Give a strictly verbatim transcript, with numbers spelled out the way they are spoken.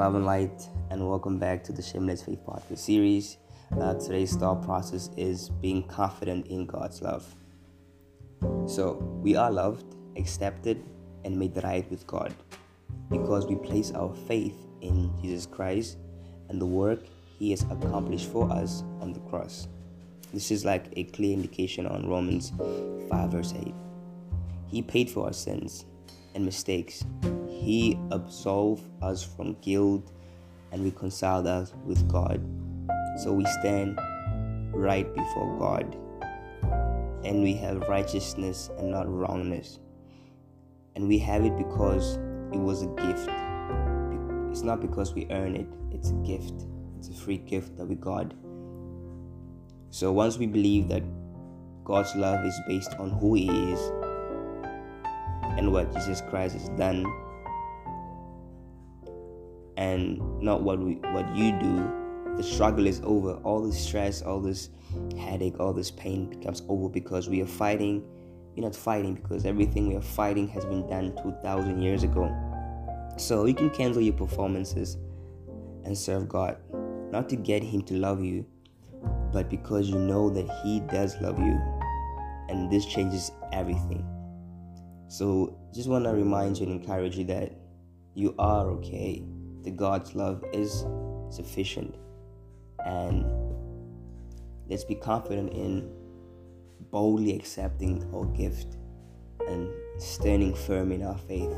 Love and light, and welcome back to the Shameless Faith Podcast series. Uh, today's thought process is being confident in God's love. So, we are loved, accepted, and made right with God because we place our faith in Jesus Christ and the work He has accomplished for us on the cross. This is like a clear indication on Romans five verse eight. He paid for our sins and mistakes. He absolved us from guilt and reconciled us with God. So we stand right before God, and we have righteousness and not wrongness. And we have it because it was a gift. It's not because we earn it. It's a gift. It's a free gift that we got. So once we believe that God's love is based on who He is and what Jesus Christ has done, and not what we, what you do, the struggle is over. All this stress, all this headache, all this pain becomes over because we are fighting. We're not fighting because everything we are fighting has been done two thousand years ago. So you can cancel your performances and serve God, not to get Him to love you, but because you know that He does love you, and this changes everything. So just want to remind you and encourage you that you are okay. That God's love is sufficient, and let's be confident in boldly accepting our gift and standing firm in our faith.